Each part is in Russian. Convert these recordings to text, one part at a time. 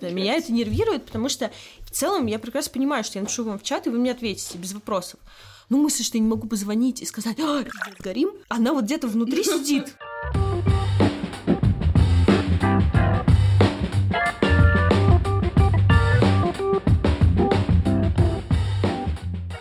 Меня это нервирует, потому что в целом я прекрасно понимаю, что я напишу вам в чат, и вы мне ответите без вопросов. Но мысль, что я не могу позвонить и сказать «горим», она вот где-то внутри сидит.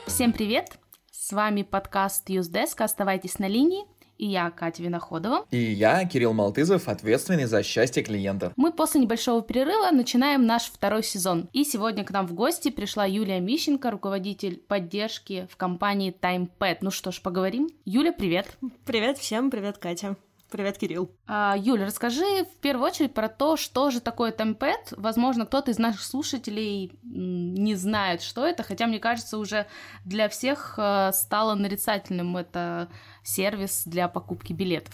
Всем привет! С вами подкаст UseDesk. Оставайтесь на линии. И я, Катя Виноходова. И я, Кирилл Малтызов, ответственный за счастье клиента. Мы после небольшого перерыва начинаем наш второй сезон. И сегодня к нам в гости пришла Юлия Мищенко, руководитель поддержки в компании TimePad. Ну что ж, поговорим. Юля, привет. Привет всем, привет, Катя. Привет, Кирилл. Юля, расскажи в первую очередь про то, что же такое TimePad. Возможно, кто-то из наших слушателей не знает, что это, хотя, мне кажется, уже для всех стало нарицательным. Это сервис для покупки билетов.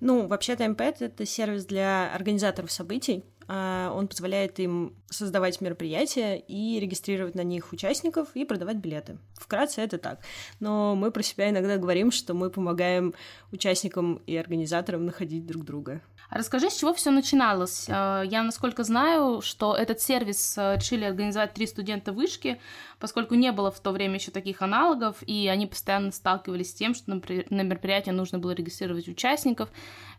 Ну, вообще, TimePad — это сервис для организаторов событий. Он позволяет им создавать мероприятия и регистрировать на них участников и продавать билеты. Вкратце это так. Но мы про себя иногда говорим, что мы помогаем участникам и организаторам находить друг друга. Расскажи, с чего все начиналось. Я, насколько знаю, что этот сервис решили организовать 3 студента вышки, поскольку не было в то время еще таких аналогов, и они постоянно сталкивались с тем, что на мероприятие нужно было регистрировать участников.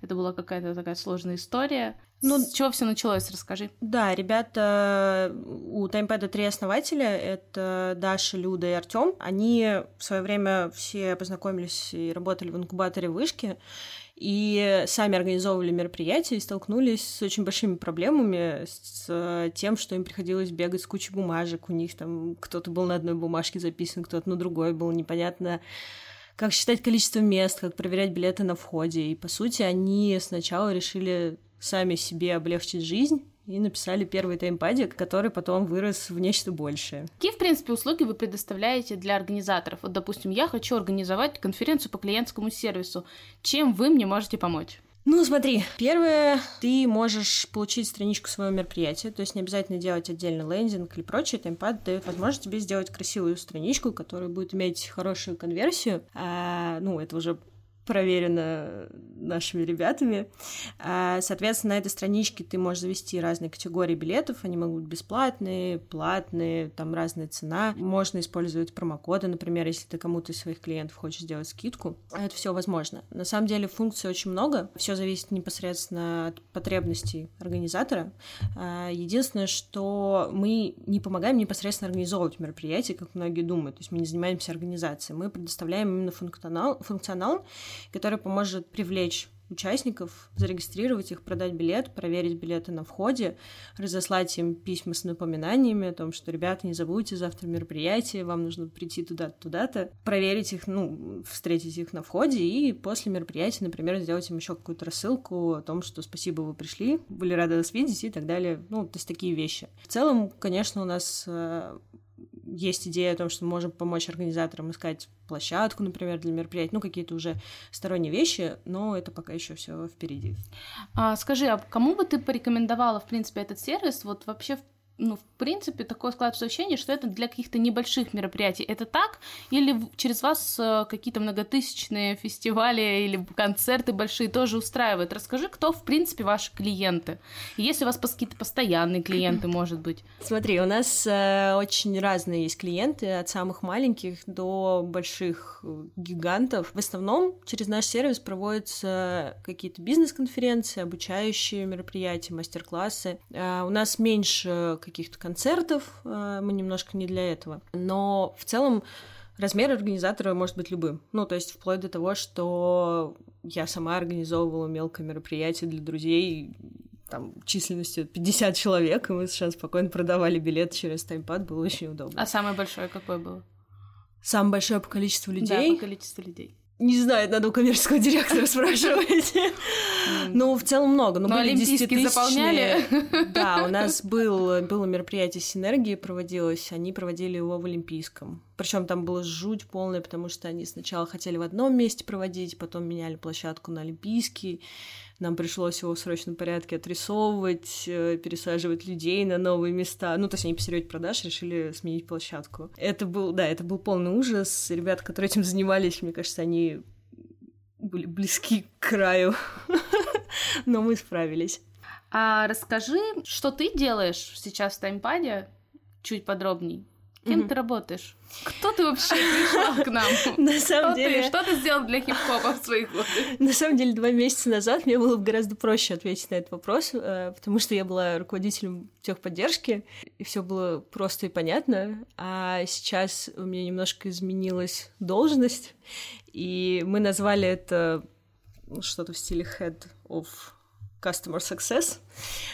Это была какая-то такая сложная история. Ну, с чего все началось, расскажи. Да, ребята, у TimePad 3 основателя, это Даша, Люда и Артём. Они в свое время все познакомились и работали в инкубаторе вышки, и сами организовывали мероприятия и столкнулись с очень большими проблемами, с тем, что им приходилось бегать с кучей бумажек. У них там кто-то был на одной бумажке записан, кто-то на другой был, непонятно, как считать количество мест, как проверять билеты на входе. И, по сути, они сначала решили сами себе облегчить жизнь и написали первый таймпадик, который потом вырос в нечто большее. Какие, в принципе, услуги вы предоставляете для организаторов? Вот, допустим, я хочу организовать конференцию по клиентскому сервису. Чем вы мне можете помочь? Ну, смотри, первое, ты можешь получить страничку своего мероприятия, то есть не обязательно делать отдельный лендинг или прочее, TimePad дает возможность тебе сделать красивую страничку, которая будет иметь хорошую конверсию, это уже проверено нашими ребятами. Соответственно, на этой страничке ты можешь завести разные категории билетов, они могут быть бесплатные, платные, там разная цена. Можно использовать промокоды, например, если ты кому-то из своих клиентов хочешь сделать скидку. Это все возможно. На самом деле функций очень много, все зависит непосредственно от потребностей организатора. Единственное, что мы не помогаем непосредственно организовывать мероприятие, как многие думают, то есть мы не занимаемся организацией, мы предоставляем именно функционал, который поможет привлечь участников, зарегистрировать их, продать билет, проверить билеты на входе, разослать им письма с напоминаниями о том, что, ребята, не забудьте, завтра мероприятие, вам нужно прийти туда-то, туда-то, проверить их, встретить их на входе и после мероприятия, например, сделать им еще какую-то рассылку о том, что спасибо, вы пришли, были рады вас видеть и так далее. То есть такие вещи. В целом, конечно, у нас есть идея о том, что мы можем помочь организаторам искать площадку, например, для мероприятий, какие-то уже сторонние вещи, но это пока еще все впереди. Скажи, а кому бы ты порекомендовала, в принципе, этот сервис? Вот вообще, в принципе, такое складывается ощущение, что это для каких-то небольших мероприятий. Это так? Или через вас какие-то многотысячные фестивали или концерты большие тоже устраивают? Расскажи, кто, в принципе, ваши клиенты? Если у вас какие-то постоянные клиенты, может быть? Смотри, у нас очень разные есть клиенты, от самых маленьких до больших гигантов. В основном через наш сервис проводятся какие-то бизнес-конференции, обучающие мероприятия, мастер-классы. У нас меньше каких-то концертов, мы немножко не для этого. Но в целом размер организатора может быть любым. То есть вплоть до того, что я сама организовывала мелкое мероприятие для друзей, там, численностью 50 человек, и мы совершенно спокойно продавали билет через TimePad, было очень удобно. А самое большое какое было? Самое большое по количеству людей? Да, по количеству людей. Не знаю, надо у коммерческого директора спрашивать. В целом много. Но были олимпийские заполняли. Да, у нас было мероприятие «Синергии» проводилось, они проводили его в Олимпийском. Причем там было жуть полная, потому что они сначала хотели в одном месте проводить, потом меняли площадку на Олимпийский. Нам пришлось его в срочном порядке отрисовывать, пересаживать людей на новые места. То есть они посередине продаж решили сменить площадку. Это был полный ужас. Ребята, которые этим занимались, мне кажется, они были близки к краю. Но мы справились. А расскажи, что ты делаешь сейчас в TimePad чуть подробней. Кем ты работаешь? Кто ты вообще пришел к нам? На самом деле... Что ты сделал для хип-хопа в свои годы? На самом деле, 2 месяца назад мне было бы гораздо проще ответить на этот вопрос, потому что я была руководителем техподдержки, и все было просто и понятно. А сейчас у меня немножко изменилась должность, и мы назвали это что-то в стиле Head of Customer Success.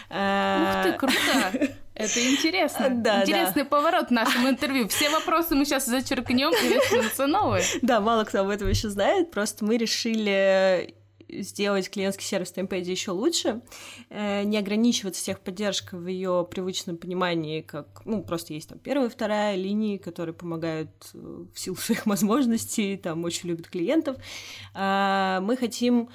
Ух ты, круто! Это интересно. Да, интересный поворот в нашем интервью. Все вопросы мы сейчас зачеркнем и начнутся новые. Да, мало кто об этом еще знает. Просто мы решили сделать клиентский сервис в TimePad еще лучше, не ограничиваться техподдержкой в ее привычном понимании, как, ну, просто есть там 1-2 линии, которые помогают в силу своих возможностей, там очень любят клиентов. Мы хотим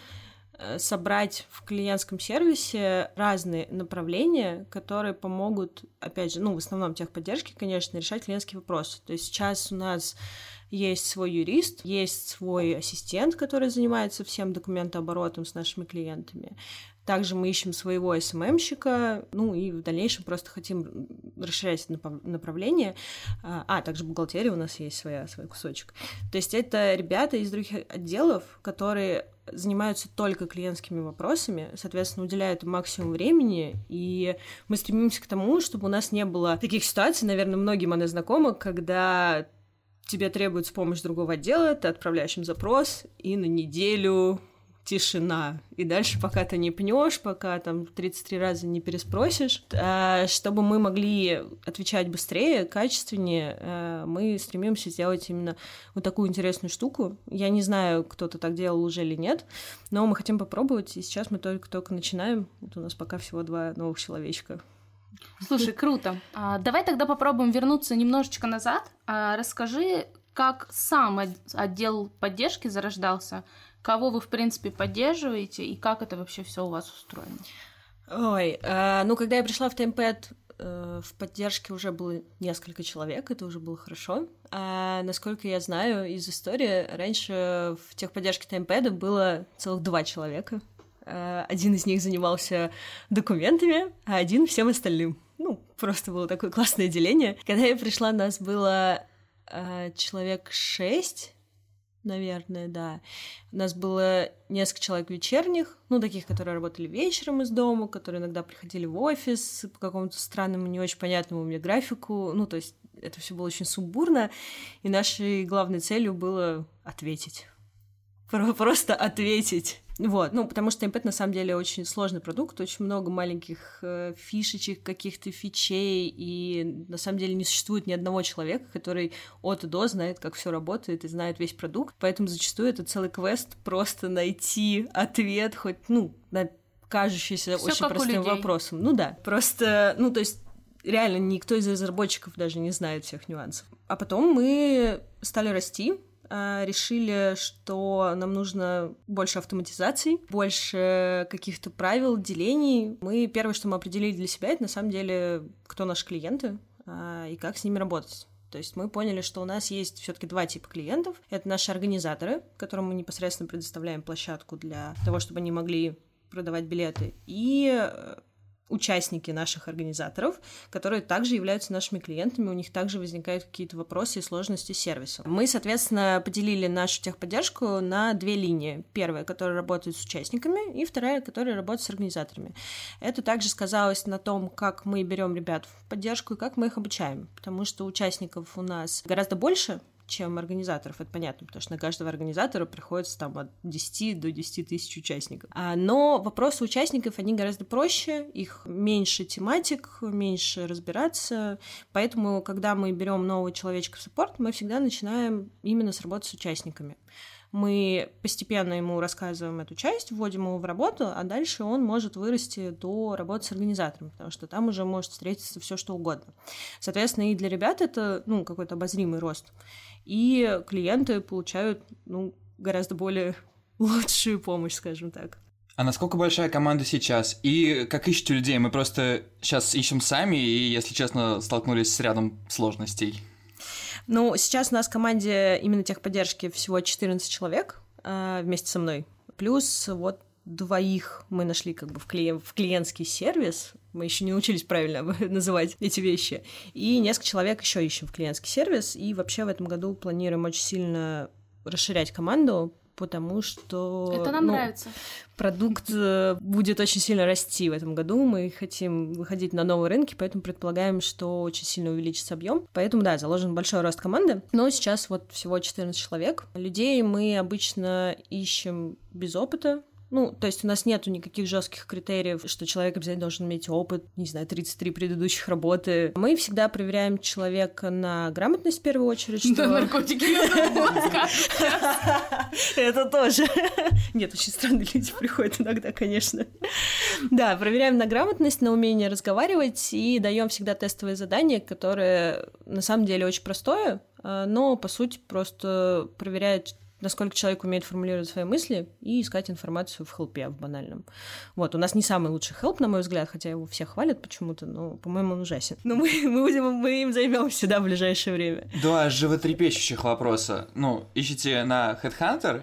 собрать в клиентском сервисе разные направления, которые помогут, опять же, ну, в основном техподдержке, конечно, решать клиентские вопросы. То есть сейчас у нас есть свой юрист, есть свой ассистент, который занимается всем документооборотом с нашими клиентами. Также мы ищем своего СММщика, ну и в дальнейшем просто хотим расширять направление. А также бухгалтерия у нас есть своя, свой кусочек. То есть это ребята из других отделов, которые занимаются только клиентскими вопросами, соответственно, уделяют максимум времени, и мы стремимся к тому, чтобы у нас не было таких ситуаций, наверное, многим она знакома, когда тебе требуется помощь другого отдела, ты отправляешь им запрос, и на неделю тишина. И дальше пока ты не пнёшь, пока там 33 раза не переспросишь. Чтобы мы могли отвечать быстрее, качественнее, мы стремимся сделать именно вот такую интересную штуку. Я не знаю, кто-то так делал уже или нет, но мы хотим попробовать, и сейчас мы только начинаем. Вот у нас пока всего 2 новых человечка. Слушай, круто. Давай тогда попробуем вернуться немножечко назад. Расскажи, как сам отдел поддержки зарождался, кого вы, в принципе, поддерживаете, и как это вообще все у вас устроено? Ой, ну, когда я пришла в TimePad, в поддержке уже было несколько человек, это уже было хорошо. А насколько я знаю из истории, раньше в техподдержке TimePad было целых 2 человека. Один из них занимался документами, а один всем остальным. Ну, просто было такое классное деление. Когда я пришла, нас было человек 6, наверное, да. У нас было несколько человек вечерних, ну, таких, которые работали вечером из дома, которые иногда приходили в офис по какому-то странному, не очень понятному мне графику. Ну, то есть это все было очень сумбурно, и нашей главной целью было ответить. Просто ответить. Вот, ну, потому что TimePad на самом деле очень сложный продукт, очень много маленьких фишечек, каких-то фичей, и на самом деле не существует ни одного человека, который от и до знает, как все работает и знает весь продукт, поэтому зачастую это целый квест просто найти ответ хоть, ну, на кажущийся всё очень простым вопросом. Ну да, просто, ну, то есть реально никто из разработчиков даже не знает всех нюансов. А потом мы стали расти, решили, что нам нужно больше автоматизаций, больше каких-то правил, делений. Мы первое, что мы определили для себя, это на самом деле, кто наши клиенты и как с ними работать. То есть мы поняли, что у нас есть все-таки 2 типа клиентов. Это наши организаторы, которым мы непосредственно предоставляем площадку для того, чтобы они могли продавать билеты, и участники наших организаторов, которые также являются нашими клиентами, у них также возникают какие-то вопросы и сложности сервиса. Мы, соответственно, поделили нашу техподдержку на 2 линии. Первая, которая работает с участниками, и вторая, которая работает с организаторами. Это также сказалось на том, как мы берем ребят в поддержку и как мы их обучаем, потому что участников у нас гораздо больше, чем организаторов, это понятно, потому что на каждого организатора приходится там от 10 до 10 тысяч участников. Но вопросы участников, они гораздо проще, их меньше тематик, меньше разбираться, поэтому, когда мы берем нового человечка в саппорт, мы всегда начинаем именно с работы с участниками. Мы постепенно ему рассказываем эту часть, вводим его в работу, а дальше он может вырасти до работы с организатором, потому что там уже может встретиться все что угодно. Соответственно, и для ребят это, ну, какой-то обозримый рост. И клиенты получают, ну, гораздо более лучшую помощь, скажем так. А насколько большая команда сейчас? И как ищете людей? Мы просто сейчас ищем сами, и, если честно, столкнулись с рядом сложностей. Ну, сейчас у нас в команде именно техподдержки всего 14 человек вместе со мной. Плюс вот двоих мы нашли как бы в клиентский сервис. Мы еще не научились правильно называть эти вещи. И несколько человек еще ищем в клиентский сервис. И вообще в этом году планируем очень сильно расширять команду, потому что... Это нам нравится. Продукт будет очень сильно расти в этом году. Мы хотим выходить на новые рынки, поэтому предполагаем, что очень сильно увеличится объем. Поэтому, да, заложен большой рост команды. Но сейчас вот всего 14 человек. Людей мы обычно ищем без опыта. Ну, то есть у нас нету никаких жестких критериев, что человек обязательно должен иметь опыт, не знаю, 33 предыдущих работы. Мы всегда проверяем человека на грамотность в первую очередь. Что... Да, наркотики. Это тоже. Нет, очень странные люди приходят иногда, конечно. Да, проверяем на грамотность, на умение разговаривать и даем всегда тестовые задания, которые на самом деле очень простое, но по сути просто проверяют, насколько человек умеет формулировать свои мысли и искать информацию в хелпе, в банальном. Вот, у нас не самый лучший хелп, на мой взгляд, хотя его все хвалят почему-то, но, по-моему, он ужасен. Но мы им займемся, да, в ближайшее время. Два животрепещущих вопроса. Ну, ищите на HeadHunter?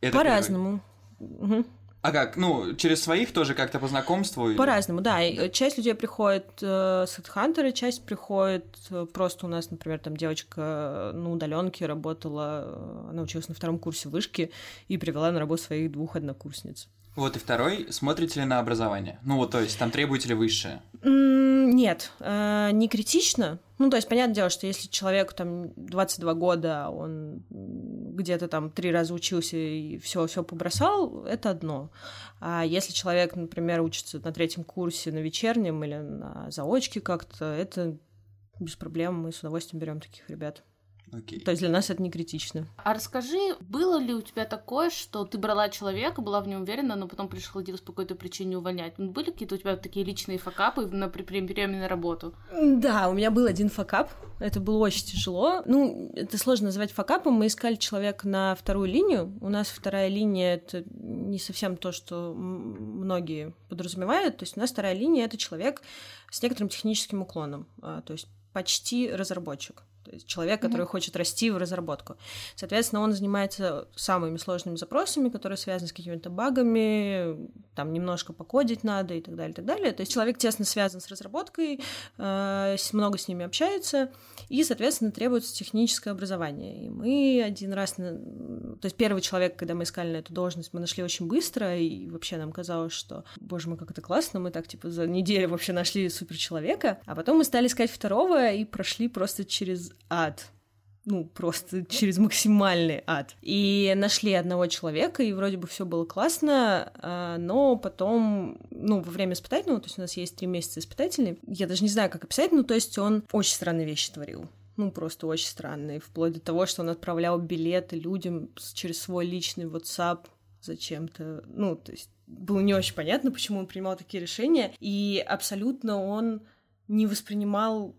Это по-разному. Угу. А как? Ну, через своих тоже как-то по знакомству? По-разному, да. Часть людей приходит с HeadHunter, часть приходит просто у нас, например, там девочка на удаленке работала, она училась на втором курсе вышки и привела на работу своих двух однокурсниц. Вот и второй. Смотрите ли на образование? Ну, вот, то есть, там требуете ли высшее? Нет, не критично. Ну, то есть, понятное дело, что если человеку там 22 года, он где-то там 3 раза учился и все побросал, это одно. А если человек, например, учится на 3-м курсе, на вечернем или на заочке как-то, это без проблем, мы с удовольствием берем таких ребят. Okay. То есть для нас это не критично. А расскажи, было ли у тебя такое, что ты брала человека, была в нем уверена, но потом приходилось по какой-то причине увольнять? Были какие-то у тебя такие личные факапы при приеме на работу? Да, у меня был один факап. Это было очень тяжело. Ну, это сложно назвать факапом. Мы искали человека на вторую линию. У нас вторая линия — это не совсем то, что многие подразумевают. То есть у нас вторая линия — это человек с некоторым техническим уклоном. То есть почти разработчик. Человек, который хочет расти в разработку. Соответственно, он занимается самыми сложными запросами, которые связаны с какими-то багами, там немножко покодить надо и так далее, и так далее. То есть человек тесно связан с разработкой, много с ними общается, и, соответственно, требуется техническое образование. И мы один раз... То есть первый человек, когда мы искали на эту должность, мы нашли очень быстро, и вообще нам казалось, что, боже мой, как это классно, мы так, типа, за неделю вообще нашли суперчеловека, а потом мы стали искать второго и прошли просто через ад. Ну, просто через максимальный ад. И нашли одного человека, и вроде бы все было классно, но потом, ну, во время испытательного, то есть у нас есть 3 месяца испытательный, я даже не знаю, как описать, но то есть он очень странные вещи творил. Ну, просто очень странные, вплоть до того, что он отправлял билеты людям через свой личный WhatsApp зачем-то. Ну, то есть было не очень понятно, почему он принимал такие решения, и абсолютно он не воспринимал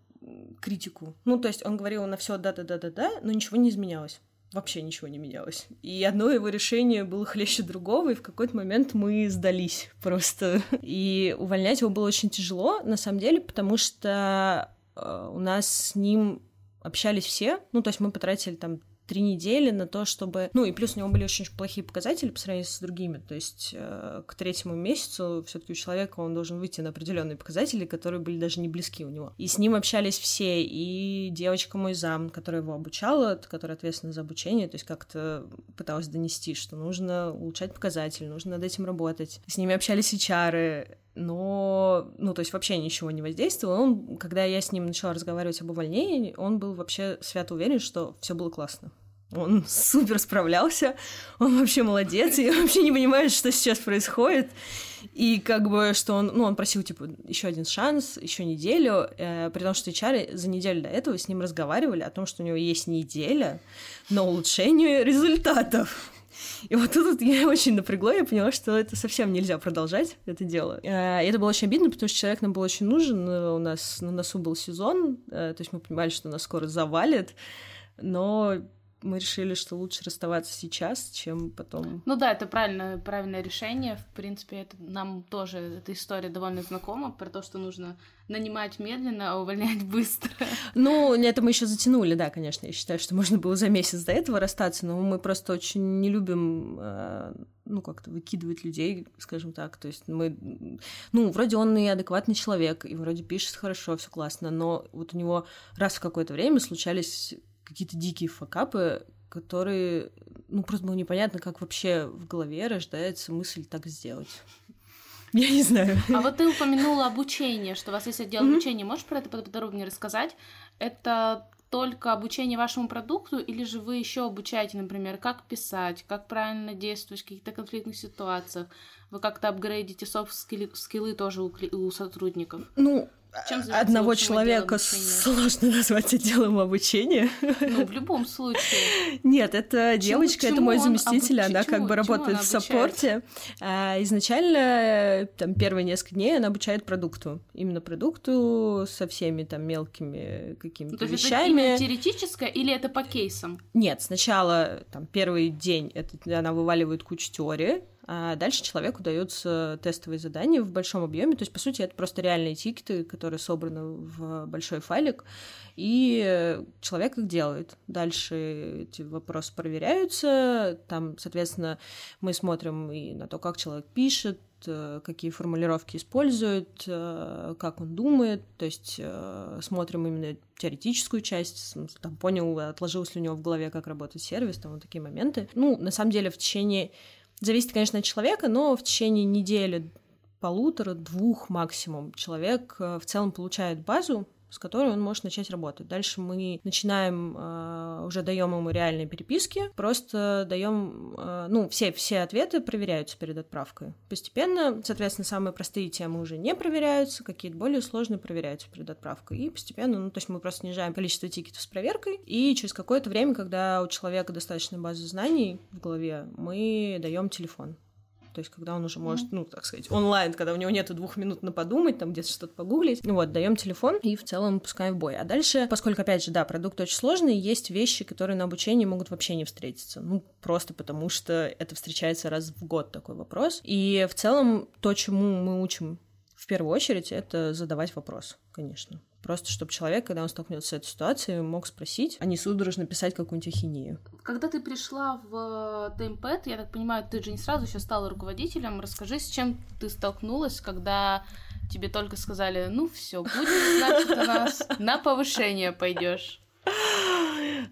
критику. Ну, то есть он говорил на все да-да-да-да-да, но ничего не изменялось. Вообще ничего не менялось. И одно его решение было хлеще другого, и в какой-то момент мы сдались просто. И увольнять его было очень тяжело, на самом деле, потому что у нас с ним общались все. Ну, то есть мы потратили там 3 недели на то, чтобы... Ну, и плюс у него были очень плохие показатели по сравнению с другими. То есть к 3-му месяцу все-таки у человека он должен выйти на определенные показатели, которые были даже не близки у него. И с ним общались все. И девочка мой зам, которая его обучала, которая ответственна за обучение, то есть как-то пыталась донести, что нужно улучшать показатель, нужно над этим работать. С ними общались HR-ы. Но, ну, то есть вообще ничего не воздействовало. Он, когда я с ним начала разговаривать об увольнении, он был вообще свято уверен, что все было классно. Он супер справлялся, он вообще молодец, и я вообще не понимаю, что сейчас происходит. И как бы, что он, ну, он просил, типа, еще один шанс, еще неделю, при том, что HR за неделю до этого с ним разговаривали о том, что у него есть неделя на улучшение результатов. И вот тут я очень напрягла, я поняла, что это совсем нельзя продолжать это дело. И это было очень обидно, потому что человек нам был очень нужен, у нас на носу был сезон, то есть мы понимали, что нас скоро завалит, но мы решили, что лучше расставаться сейчас, чем потом. Ну да, это правильное решение. В принципе, это, нам тоже эта история довольно знакома, про то, что нужно нанимать медленно, а увольнять быстро. Ну, это мы еще затянули, да, конечно. Я считаю, что можно было за месяц до этого расстаться, но мы просто очень не любим, ну, как-то выкидывать людей, скажем так. То есть мы... Ну, вроде он и адекватный человек, и вроде пишет хорошо, все классно, но вот у него раз в какое-то время случались... какие-то дикие факапы, которые... Ну, просто было непонятно, как вообще в голове рождается мысль так сделать. Я не знаю. А вот ты упомянула обучение, что у вас есть отдел обучения. Можешь про это подробнее рассказать? Это только обучение вашему продукту, или же вы еще обучаете, например, как писать, как правильно действовать в каких-то конфликтных ситуациях? Вы как-то апгрейдите софт-скиллы тоже у сотрудников? Ну... Одного человека сложно назвать отделом обучения. Ну, в любом случае. Нет, это девочка, это мой заместитель, она как бы работает в саппорте. Изначально, там, первые несколько дней она обучает продукту. Именно продукту со всеми там мелкими какими-то вещами. То есть это именно теоретическое или это по кейсам? Нет, сначала там первый день она вываливает кучу теории, а дальше человеку даются тестовые задания в большом объеме, то есть, по сути, это просто реальные тикеты, которые собраны в большой файлик, и человек их делает. Дальше эти вопросы проверяются, там, соответственно, мы смотрим и на то, как человек пишет, какие формулировки использует, как он думает, то есть смотрим именно теоретическую часть, там, понял, отложилось ли у него в голове, как работает сервис, там, вот такие моменты. Ну, на самом деле, в течение... Зависит, конечно, от человека, но в течение недели, полутора-двух максимум человек в целом получает базу, с которой он может начать работать. Дальше мы начинаем, уже даем ему реальные переписки, просто даем, ну, все ответы проверяются перед отправкой. Постепенно, соответственно, самые простые темы уже не проверяются, какие-то более сложные проверяются перед отправкой. И постепенно, ну, то есть мы просто снижаем количество тикетов с проверкой, и через какое-то время, когда у человека достаточно базы знаний в голове, мы даем телефон. То есть, когда он уже может, ну, так сказать, онлайн, когда у него нету 2 минут на подумать, там где-то что-то погуглить. Вот, даем телефон и в целом пускаем в бой. А дальше, поскольку, опять же, да, продукт очень сложный, есть вещи, которые на обучении могут вообще не встретиться. Ну, просто потому что это встречается раз в год, такой вопрос. И в целом то, чему мы учим в первую очередь, это задавать вопрос, конечно. Просто чтобы человек, когда он столкнется с этой ситуацией, мог спросить, а не судорожно писать какую-нибудь ахинею. Когда ты пришла в TimePad, я так понимаю, ты же не сразу еще стала руководителем. Расскажи, с чем ты столкнулась, когда тебе только сказали: ну все, будешь, значит, у нас на повышение пойдешь.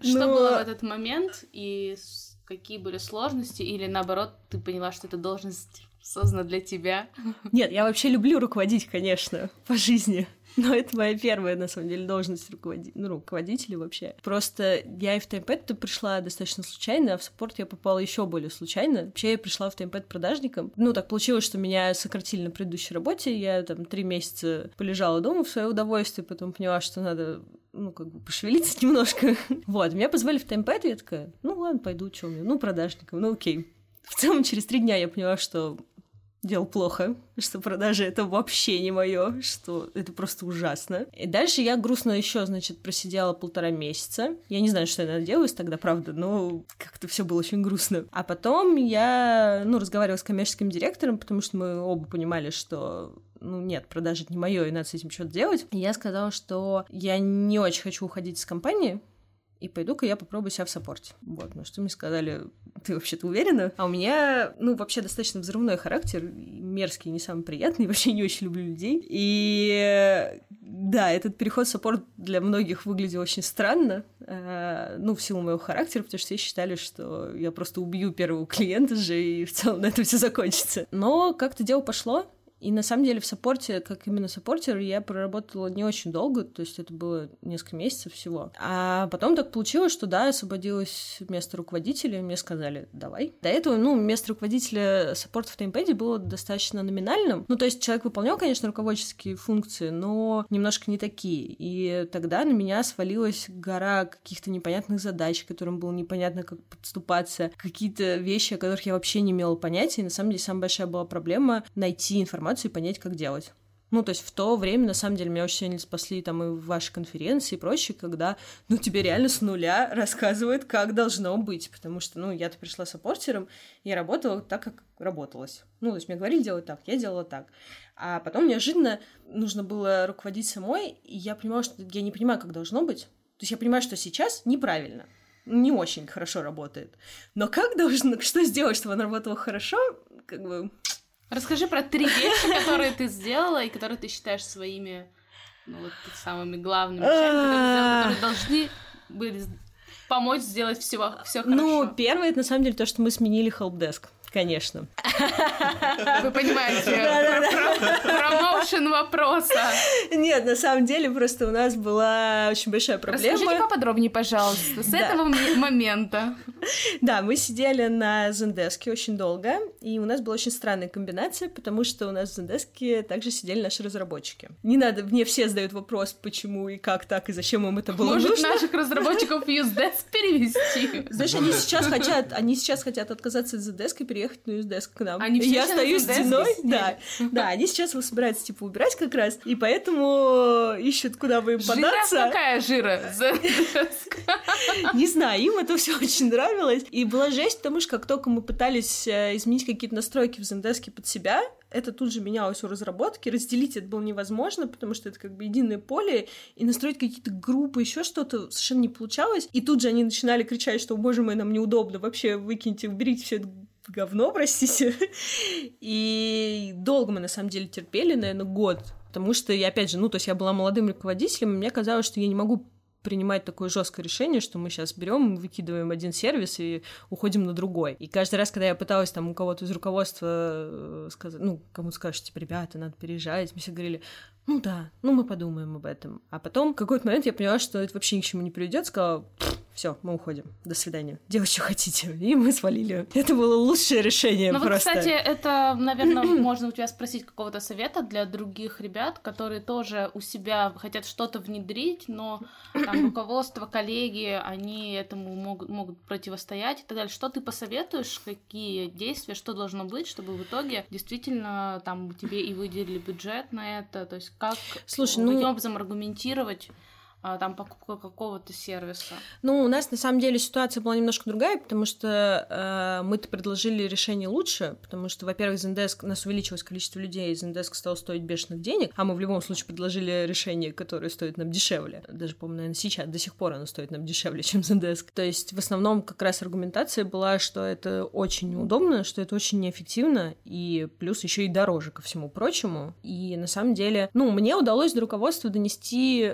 Что было в этот момент, и какие были сложности, или наоборот, ты поняла, что эта должность создана для тебя? Нет, я вообще люблю руководить, конечно, по жизни. Но это моя первая, на самом деле, должность руководителя вообще. Просто я и в TimePad пришла достаточно случайно, а в саппорт я попала еще более случайно. Вообще я пришла в TimePad продажником. Ну, так получилось, что меня сократили на предыдущей работе. Я там 3 месяца полежала дома в свое удовольствие, потом поняла, что надо, ну, как бы пошевелиться немножко. Вот, меня позвали в TimePad, и я такая: ну, ладно, пойду, чё мне, ну, продажником, ну, окей. В целом, через 3 дня я поняла, что... делал плохо, что продажи — это вообще не мое, что это просто ужасно. И дальше я грустно еще, значит, просидела 1,5 месяца. Я не знаю, что я наделалась тогда, правда, но как-то все было очень грустно. А потом я, ну, разговаривала с коммерческим директором, потому что мы оба понимали, что... ну, нет, продажи — это не мое, и надо с этим что-то делать. И я сказала, что я не очень хочу уходить из компании, и пойду-ка я попробую себя в саппорте. Вот, ну что мне сказали: ты вообще-то уверена? А у меня, ну, вообще достаточно взрывной характер, мерзкий, не самый приятный, вообще не очень люблю людей. И да, этот переход в саппорт для многих выглядел очень странно, ну, в силу моего характера, потому что все считали, что я просто убью первого клиента же, и в целом на этом все закончится. Но как-то дело пошло. И на самом деле в саппорте, как именно саппортер, я проработала не очень долго, то есть это было несколько месяцев всего. А потом так получилось, что да, освободилось место руководителя, мне сказали: давай. До этого, ну, место руководителя саппорта в TimePad было достаточно номинальным. Ну, то есть человек выполнял, конечно, руководческие функции, но немножко не такие. И тогда на меня свалилась гора каких-то непонятных задач, к которым было непонятно, как подступаться, какие-то вещи, о которых я вообще не имела понятия. И на самом деле самая большая была проблема — найти информацию и понять, как делать. Ну, то есть в то время, на самом деле, меня очень сильно спасли там и ваши конференции и прочее, когда, ну, тебе реально с нуля рассказывают, как должно быть, потому что, ну, я-то пришла саппортером, я работала так, как работалось. Ну, то есть мне говорили делать так, я делала так. А потом неожиданно нужно было руководить самой, и я понимала, что я не понимаю, как должно быть. То есть я понимаю, что сейчас неправильно, не очень хорошо работает. Но как должно, что сделать, чтобы она работала хорошо, как бы... Расскажи про 3 вещи, которые ты сделала и которые ты считаешь своими, ну, вот, самыми главными вещами, которые должны были помочь сделать все хорошо. Ну, первое, это на самом деле то, что мы сменили HelpDesk, конечно. Вы понимаете, промоушен вопроса. Нет, на самом деле просто у нас была очень большая проблема. Расскажите поподробнее, пожалуйста, с этого момента. Да, мы сидели на Zendesk очень долго, и у нас была очень странная комбинация, потому что у нас в Zendesk также сидели наши разработчики. Не надо, мне все задают вопрос, почему и как так, и зачем им это было нужно. Может, наших разработчиков в UseDesk перевести? Знаешь, они сейчас хотят отказаться от Zendesk и переехать на UseDesk к нам. Они я остаюсь одной. Да, они сейчас его собираются, типа, убирать как раз, и поэтому ищут, куда бы им податься. Жира какая жира? Не знаю, им это все очень нравилось. И была жесть, потому что как только мы пытались изменить какие-то настройки в Zendesk под себя, это тут же менялось у разработки, разделить это было невозможно, потому что это как бы единое поле, и настроить какие-то группы, еще что-то совершенно не получалось. И тут же они начинали кричать, что, боже мой, нам неудобно, вообще выкиньте, уберите все это говно, простите. И долго мы, на самом деле, терпели, наверное, год, потому что, я, опять же, ну, то есть я была молодым руководителем, и мне казалось, что я не могу принимать такое жесткое решение, что мы сейчас берем, выкидываем один сервис и уходим на другой. И каждый раз, когда я пыталась там у кого-то из руководства сказать, ну, кому-то скажешь, типа, ребята, надо переезжать, мы все говорили, ну да, ну мы подумаем об этом. А потом в какой-то момент я поняла, что это вообще ни к чему не приведет, сказала, все, мы уходим, до свидания, делайте, что хотите. И мы свалили. Это было лучшее решение. Ну, просто. Вот, кстати, это, наверное, можно у тебя спросить какого-то совета для других ребят, которые тоже у себя хотят что-то внедрить, но там руководство, коллеги, они этому могут противостоять и так далее. Что ты посоветуешь, какие действия, что должно быть, чтобы в итоге действительно там тебе и выделили бюджет на это, то есть как, слушай, каким образом аргументировать там покупка какого-то сервиса? Ну, у нас, на самом деле, ситуация была немножко другая, потому что мы-то предложили решение лучше, потому что, во-первых, Zendesk, у нас увеличилось количество людей, и Zendesk стал стоить бешеных денег, а мы в любом случае предложили решение, которое стоит нам дешевле. Даже, по-моему, наверное, сейчас, до сих пор оно стоит нам дешевле, чем Zendesk. То есть, в основном, как раз аргументация была, что это очень неудобно, что это очень неэффективно, и плюс еще и дороже ко всему прочему. И, на самом деле, ну, мне удалось до руководства донести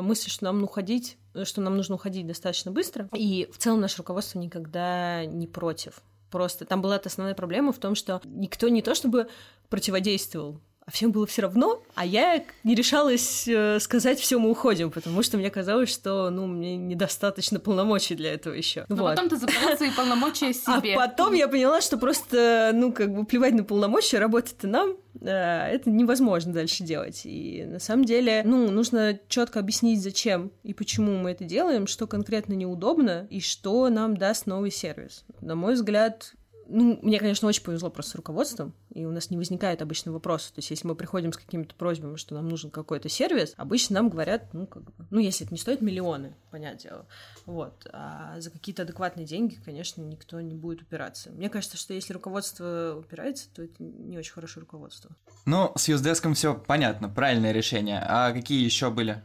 мысль, что нам нужно уходить достаточно быстро. И в целом наше руководство никогда не против. Просто там была основная проблема в том, что никто не то чтобы противодействовал, а всем было все равно, а я не решалась сказать, все, мы уходим, потому что мне казалось, что, ну, мне недостаточно полномочий для этого еще. Но вот. Потом ты забрала свои полномочия себе. А потом я поняла, что просто, ну, как бы плевать на полномочия, работать-то нам, это невозможно дальше делать. И на самом деле, ну, нужно четко объяснить, зачем и почему мы это делаем, что конкретно неудобно и что нам даст новый сервис. На мой взгляд, ну, мне, конечно, очень повезло просто с руководством, и у нас не возникает обычно вопросов. То есть, если мы приходим с какими-то просьбами, что нам нужен какой-то сервис, обычно нам говорят, ну, как бы, ну, если это не стоит миллионы, понятное дело. Вот. А за какие-то адекватные деньги, конечно, никто не будет упираться. Мне кажется, что если руководство упирается, то это не очень хорошее руководство. Ну, с UseDesk все понятно, правильное решение. А какие еще были?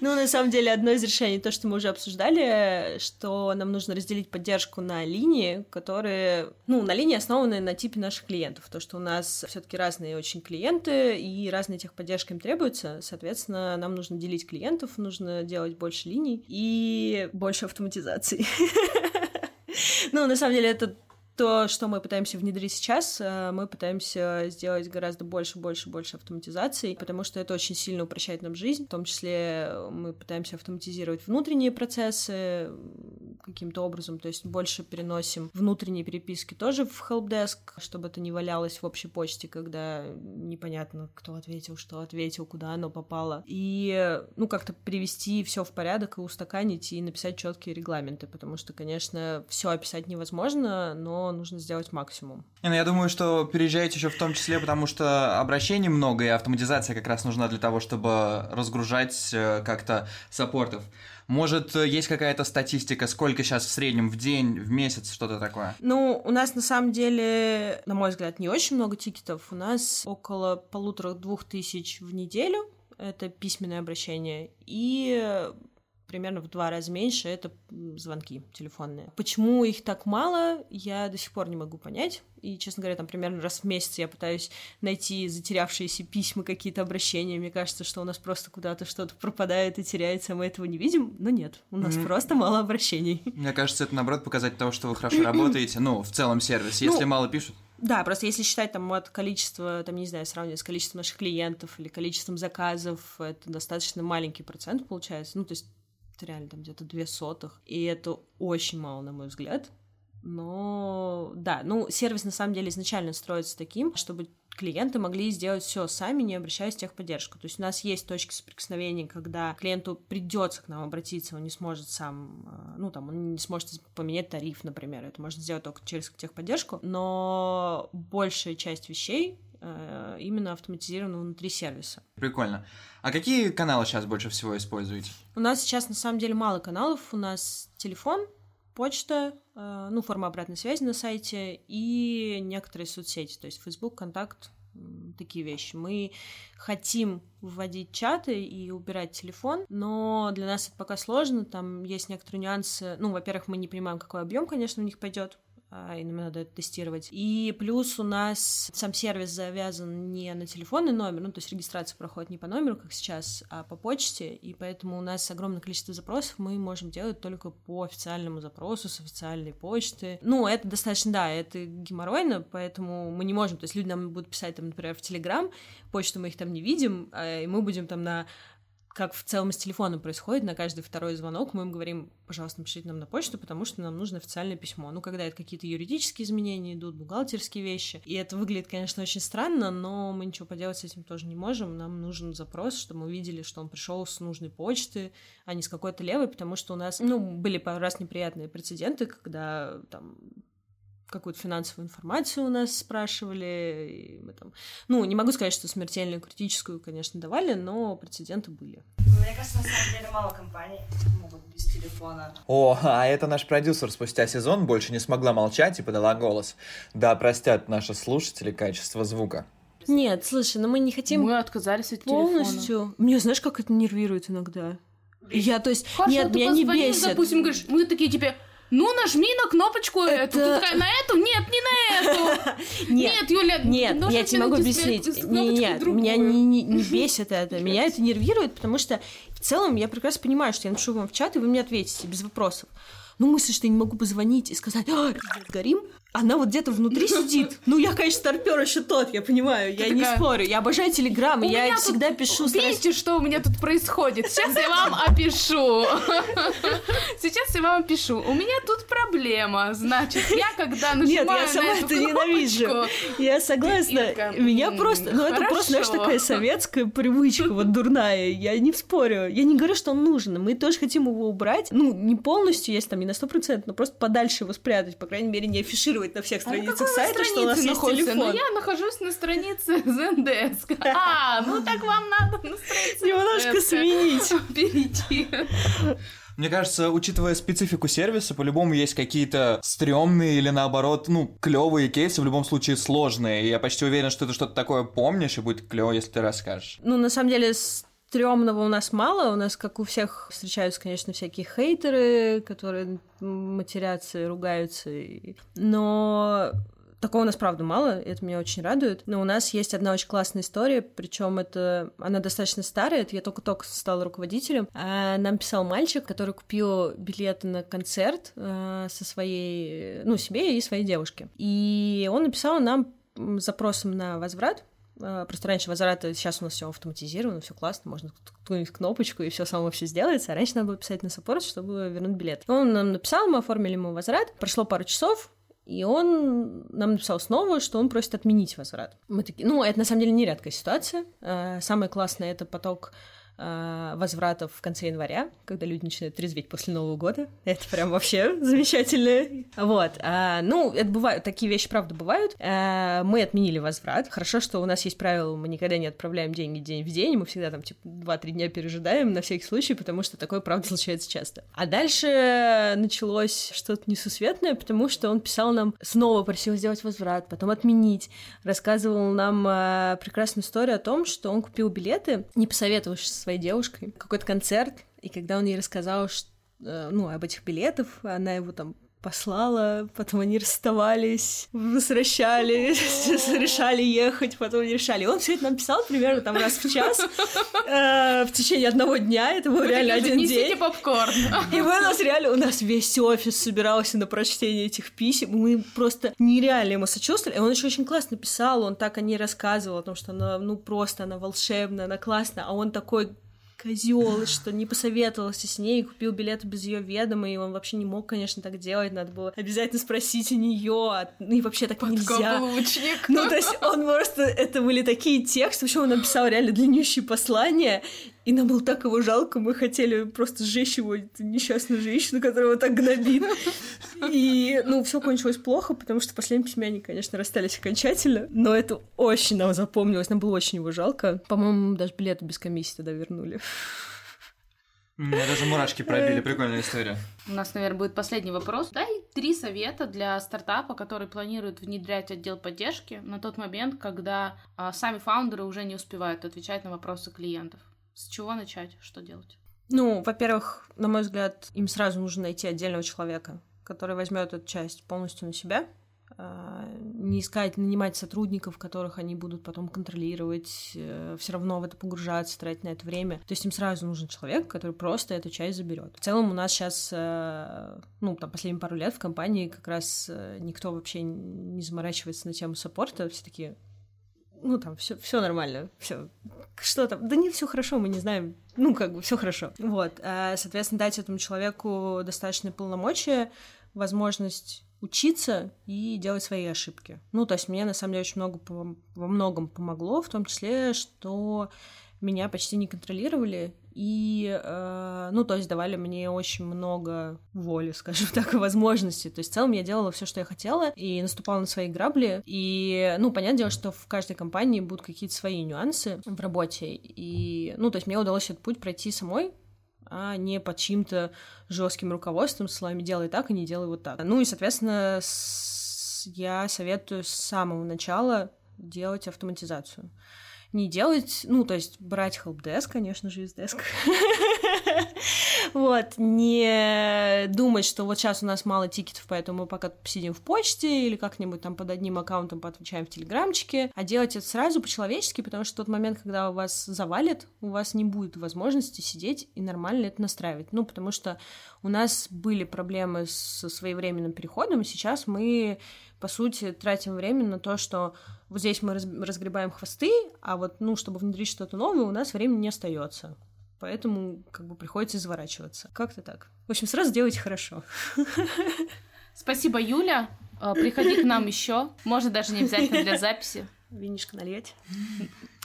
Ну, на самом деле, одно из решений, то, что мы уже обсуждали, что нам нужно разделить поддержку на линии, которые, ну, на линии, основанные на типе наших клиентов, то, что у нас все-таки разные очень клиенты, и разная техподдержка им требуется, соответственно, нам нужно делить клиентов, нужно делать больше линий и больше автоматизации. Ну, на самом деле, это то, что мы пытаемся внедрить сейчас, мы пытаемся сделать гораздо больше автоматизации, потому что это очень сильно упрощает нам жизнь. В том числе мы пытаемся автоматизировать внутренние процессы, каким-то образом, то есть больше переносим внутренние переписки тоже в helpdesk, чтобы это не валялось в общей почте, когда непонятно, кто ответил, что ответил, куда оно попало. И, ну, как-то привести все в порядок и устаканить, и написать четкие регламенты, потому что, конечно, все описать невозможно, но нужно сделать максимум. Я думаю, что переезжаете еще в том числе, потому что обращений много, и автоматизация как раз нужна для того, чтобы разгружать как-то саппортов. Может, есть какая-то статистика, сколько сейчас в среднем в день, в месяц, что-то такое? Ну, у нас на самом деле, на мой взгляд, не очень много тикетов. У нас около 1500-2000 в неделю. Это письменное обращение. И примерно в 2 раза меньше — это звонки телефонные. Почему их так мало, я до сих пор не могу понять. И, честно говоря, там примерно раз в месяц я пытаюсь найти затерявшиеся письма, какие-то обращения. Мне кажется, что у нас просто куда-то что-то пропадает и теряется, а мы этого не видим. Но нет, у нас просто мало обращений. Мне кажется, это, наоборот, показатель того, что вы хорошо работаете. Ну, в целом сервис, если мало пишут. Да, просто если считать там от количества, там, не знаю, сравнивать с количеством наших клиентов или количеством заказов, это достаточно маленький процент получается. Ну, то есть это реально там где-то 0,02. И это очень мало, на мой взгляд. Но да, ну, сервис на самом деле изначально строится таким, чтобы клиенты могли сделать все сами, не обращаясь в техподдержку. То есть у нас есть точки соприкосновения, когда клиенту придется к нам обратиться, он не сможет сам, ну, там, он не сможет поменять тариф, например. Это можно сделать только через техподдержку. Но большая часть вещей именно автоматизировано внутри сервиса. Прикольно. А какие каналы сейчас больше всего используете? У нас сейчас на самом деле мало каналов. У нас телефон, почта, ну, форма обратной связи на сайте и некоторые соцсети, то есть Facebook, Контакт, такие вещи. Мы хотим вводить чаты и убирать телефон, но для нас это пока сложно, там есть некоторые нюансы. Ну, во-первых, мы не понимаем, какой объем, конечно, у них пойдет, и нам надо это тестировать. И плюс у нас сам сервис завязан не на телефонный номер, ну, то есть регистрация проходит не по номеру, как сейчас, а по почте, и поэтому у нас огромное количество запросов мы можем делать только по официальному запросу, с официальной почты. Ну, это достаточно, да, это геморройно, поэтому мы не можем, то есть люди нам будут писать, там, например, в Телеграм, почту мы их там не видим, и мы будем там на... как в целом с телефоном происходит, на каждый второй звонок мы им говорим: пожалуйста, напишите нам на почту, потому что нам нужно официальное письмо. Ну, когда это какие-то юридические изменения идут, бухгалтерские вещи, и это выглядит, конечно, очень странно, но мы ничего поделать с этим тоже не можем, нам нужен запрос, чтобы мы видели, что он пришел с нужной почты, а не с какой-то левой, потому что у нас, ну, были пару раз неприятные прецеденты, когда там... какую-то финансовую информацию у нас спрашивали, и мы там... Ну, не могу сказать, что смертельную, критическую, конечно, давали, но прецеденты были. Мне кажется, на самом деле мало компаний могут без телефона. О, а это наш продюсер спустя сезон больше не смогла молчать и подала голос. Да, простят наши слушатели качество звука. Нет, слушай, но мы не хотим... Мы отказались от телефона. Мне, знаешь, как это нервирует иногда? Я, то есть... Хорошо, нет, меня не бесит. Допустим, говоришь, мы такие, типа... Ну, нажми на кнопочку эту. Ты такая, на эту? Нет, не на эту. Нет, Юля, я тебе могу объяснить. Нет, меня не бесит это. Меня это нервирует, потому что в целом я прекрасно понимаю, что я напишу вам в чат, и вы мне ответите без вопросов. Ну, мысль, что я не могу позвонить и сказать: «А, горим», она вот где-то внутри сидит. Ну, я, конечно, старпёр еще тот, я понимаю, я не спорю. Я обожаю Телеграм, я всегда пишу. Видите, что у меня тут происходит? Сейчас я вам опишу. У меня тут проблема. Значит, я когда нажимаю на эту кнопочку... Нет, я сама это ненавижу. Я согласна. Меня просто... Ну, это просто, знаешь, такая советская привычка, вот дурная. Я не спорю. Я не говорю, что он нужен. Мы тоже хотим его убрать. Ну, не полностью, если там не на 100%, но просто подальше его спрятать. По крайней мере, не афишировать на всех страницах сайта, что у нас есть телефон. Ну, я нахожусь на странице Zendesk. Ну так вам надо на странице немножко сменить. Перейти. Мне кажется, учитывая специфику сервиса, по-любому есть какие-то стрёмные или, наоборот, ну, клёвые кейсы, в любом случае сложные. И я почти уверен, что ты что-то такое помнишь, и будет клёво, если ты расскажешь. Ну, на самом деле... Стрёмного у нас мало, у нас, как у всех, встречаются, конечно, всякие хейтеры, которые матерятся и ругаются, но такого у нас, правда, мало, и это меня очень радует. Но у нас есть одна очень классная история, причем это, она достаточно старая, это я только-только стала руководителем. Нам писал мальчик, который купил билеты на концерт со своей, ну, себе и своей девушке, и он написал нам запросом на возврат, Просто раньше возвраты, сейчас у нас все автоматизировано, все классно, можно ткнуть кнопочку, и все само все сделается. А раньше надо было писать на саппорт, чтобы вернуть билет. Он нам написал, мы оформили ему возврат. Прошло пару часов, и он нам написал снова, что он просит отменить возврат. Мы такие, ну, это на самом деле не редкая ситуация. Самое классное — это поток возвратов в конце января, когда люди начинают трезветь после Нового года. Это прям вообще замечательно. Вот. Ну, это бывает, такие вещи, правда, бывают. Мы отменили возврат. Хорошо, что у нас есть правило, мы никогда не отправляем деньги день в день, мы всегда там, типа, 2-3 дня пережидаем на всякий случай, потому что такое, правда, случается часто. А дальше началось что-то несусветное, потому что он писал нам, снова просил сделать возврат, потом отменить, рассказывал нам прекрасную историю о том, что он купил билеты, не посоветовавшись с своей девушкой, какой-то концерт, и когда он ей рассказал, что, ну, об этих билетах, она его там послала, потом они расставались, возвращались, решали ехать, потом не решали. Он все это нам писал примерно там раз в час в течение одного дня, это был реально один день. Несите попкорн. И у нас весь офис собирался на прочтение этих писем, мы просто нереально ему сочувствовали. Он еще очень классно писал, он так о ней рассказывал, о том, что она, ну, просто, она волшебная, она классная, а он такой... козёл, что не посоветовался с ней, купил билеты без ее ведома, и он вообще не мог, конечно, так делать, надо было обязательно спросить у неё, и вообще так нельзя. Подкаблучник. Ну, то есть он просто... Это были такие тексты, вообще он написал реально длиннющие послания, и нам было так его жалко, мы хотели просто сжечь его, несчастную женщину, которого так гнобит. И, ну, все кончилось плохо, потому что в последнем письме они, конечно, расстались окончательно, но это очень нам запомнилось, нам было очень его жалко. По-моему, даже билеты без комиссии тогда вернули. У меня даже мурашки пробили, прикольная история. У нас, наверное, будет последний вопрос. Дай 3 совета для стартапа, который планирует внедрять отдел поддержки на тот момент, когда сами фаундеры уже не успевают отвечать на вопросы клиентов. С чего начать? Что делать? Ну, во-первых, на мой взгляд, им сразу нужно найти отдельного человека, который возьмет эту часть полностью на себя. Не искать, нанимать сотрудников, которых они будут потом контролировать, все равно в это погружаться, тратить на это время. То есть им сразу нужен человек, который просто эту часть заберет. В целом у нас сейчас, ну, там, последние пару лет в компании как раз никто вообще не заморачивается на тему саппорта, все такие... Ну, там, все нормально, все. Что там? Да не, все хорошо, мы не знаем. Ну, как бы, все хорошо. Вот. Соответственно, дать этому человеку достаточные полномочия, возможность учиться и делать свои ошибки. Ну, то есть мне, на самом деле, очень много во многом помогло, в том числе, что меня почти не контролировали, и, ну, то есть давали мне очень много воли, скажем так, и возможностей. То есть в целом я делала все, что я хотела, и наступала на свои грабли. И, ну, понятное дело, что в каждой компании будут какие-то свои нюансы в работе. И, ну, то есть мне удалось этот путь пройти самой, а не под чьим-то жестким руководством, словами «делай так» и «не делай вот так». Ну и, соответственно, я советую с самого начала делать автоматизацию. Не делать, ну, то есть брать HelpDesk, конечно же, UseDesk. Вот, не думать, что вот сейчас у нас мало тикетов, поэтому мы пока посидим в почте или как-нибудь там под одним аккаунтом поотвечаем в телеграмчике, а делать это сразу по-человечески, потому что в тот момент, когда вас завалит, у вас не будет возможности сидеть и нормально это настраивать. Ну, потому что у нас были проблемы со своевременным переходом, и сейчас мы, по сути, тратим время на то, что вот здесь мы разгребаем хвосты, а вот, ну, чтобы внедрить что-то новое, у нас времени не остается. Поэтому, как бы, приходится изворачиваться. Как-то так. В общем, сразу делайте хорошо. Спасибо, Юля. Приходи к нам еще. Можно даже не обязательно для записи. Винишко налить.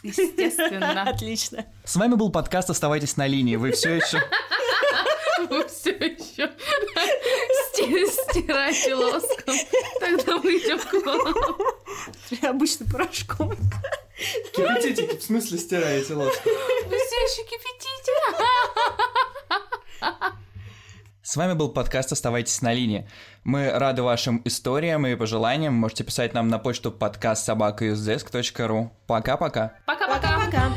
Естественно. Отлично. С вами был подкаст «Оставайтесь на линии». Вы все еще... Вы все еще стираете лоском. Тогда мы идем к вам. Обычным порошком. Кипятите, в смысле стираете лоском? Вы все еще кипятите. С вами был подкаст «Оставайтесь на линии». Мы рады вашим историям и пожеланиям. Можете писать нам на почту podcast@usedesk.ru. Пока-пока. Пока-пока.